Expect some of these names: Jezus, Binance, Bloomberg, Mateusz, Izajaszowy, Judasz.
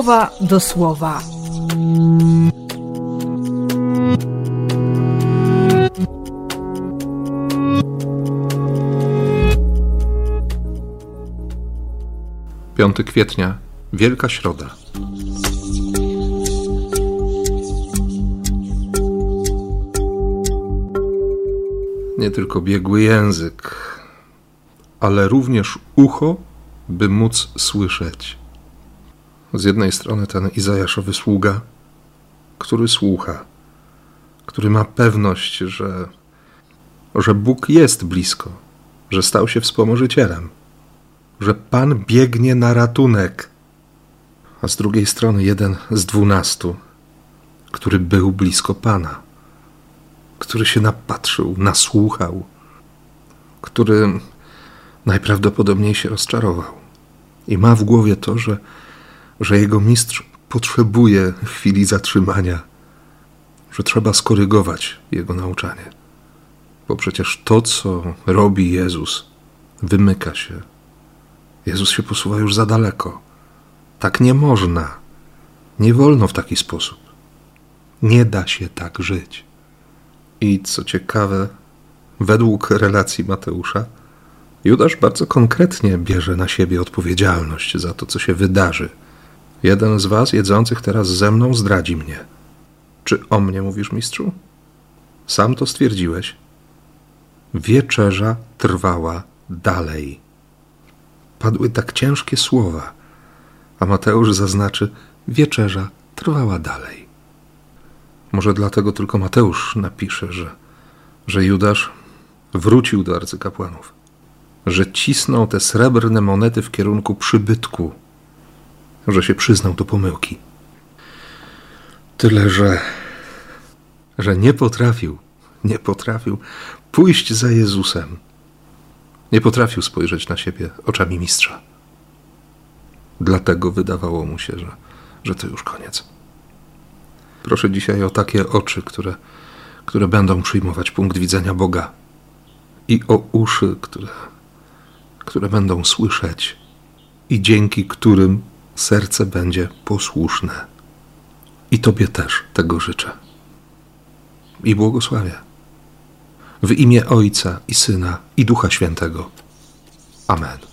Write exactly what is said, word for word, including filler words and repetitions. słowa do słowa. piątego kwietnia, Wielka Środa. Nie tylko biegły język, ale również ucho, by móc słyszeć. Z jednej strony ten Izajaszowy sługa, który słucha, który ma pewność, że, że Bóg jest blisko, że stał się wspomożycielem, że Pan biegnie na ratunek. A z drugiej strony jeden z dwunastu, który był blisko Pana, który się napatrzył, nasłuchał, który najprawdopodobniej się rozczarował i ma w głowie to, że, że jego mistrz potrzebuje chwili zatrzymania, że trzeba skorygować jego nauczanie, bo przecież to, co robi Jezus, wymyka się. Jezus się posuwa już za daleko. Tak nie można. Nie wolno w taki sposób. Nie da się tak żyć. I co ciekawe, według relacji Mateusza, Judasz bardzo konkretnie bierze na siebie odpowiedzialność za to, co się wydarzy. Jeden z was jedzących teraz ze mną zdradzi mnie. Czy o mnie mówisz, mistrzu? Sam to stwierdziłeś. Wieczerza trwała dalej. Padły tak ciężkie słowa, a Mateusz zaznaczy, wieczerza trwała dalej. Może dlatego tylko Mateusz napisze, że, że Judasz wrócił do arcykapłanów, że cisnął te srebrne monety w kierunku przybytku, że się przyznał do pomyłki. Tyle, że, że nie potrafił, nie potrafił pójść za Jezusem. Nie potrafił spojrzeć na siebie oczami mistrza. Dlatego wydawało mu się, że, że to już koniec. Proszę dzisiaj o takie oczy, które, które będą przyjmować punkt widzenia Boga, i o uszy, które, które będą słyszeć i dzięki którym serce będzie posłuszne. I Tobie też tego życzę. I błogosławię. W imię Ojca i Syna, i Ducha Świętego. Amen.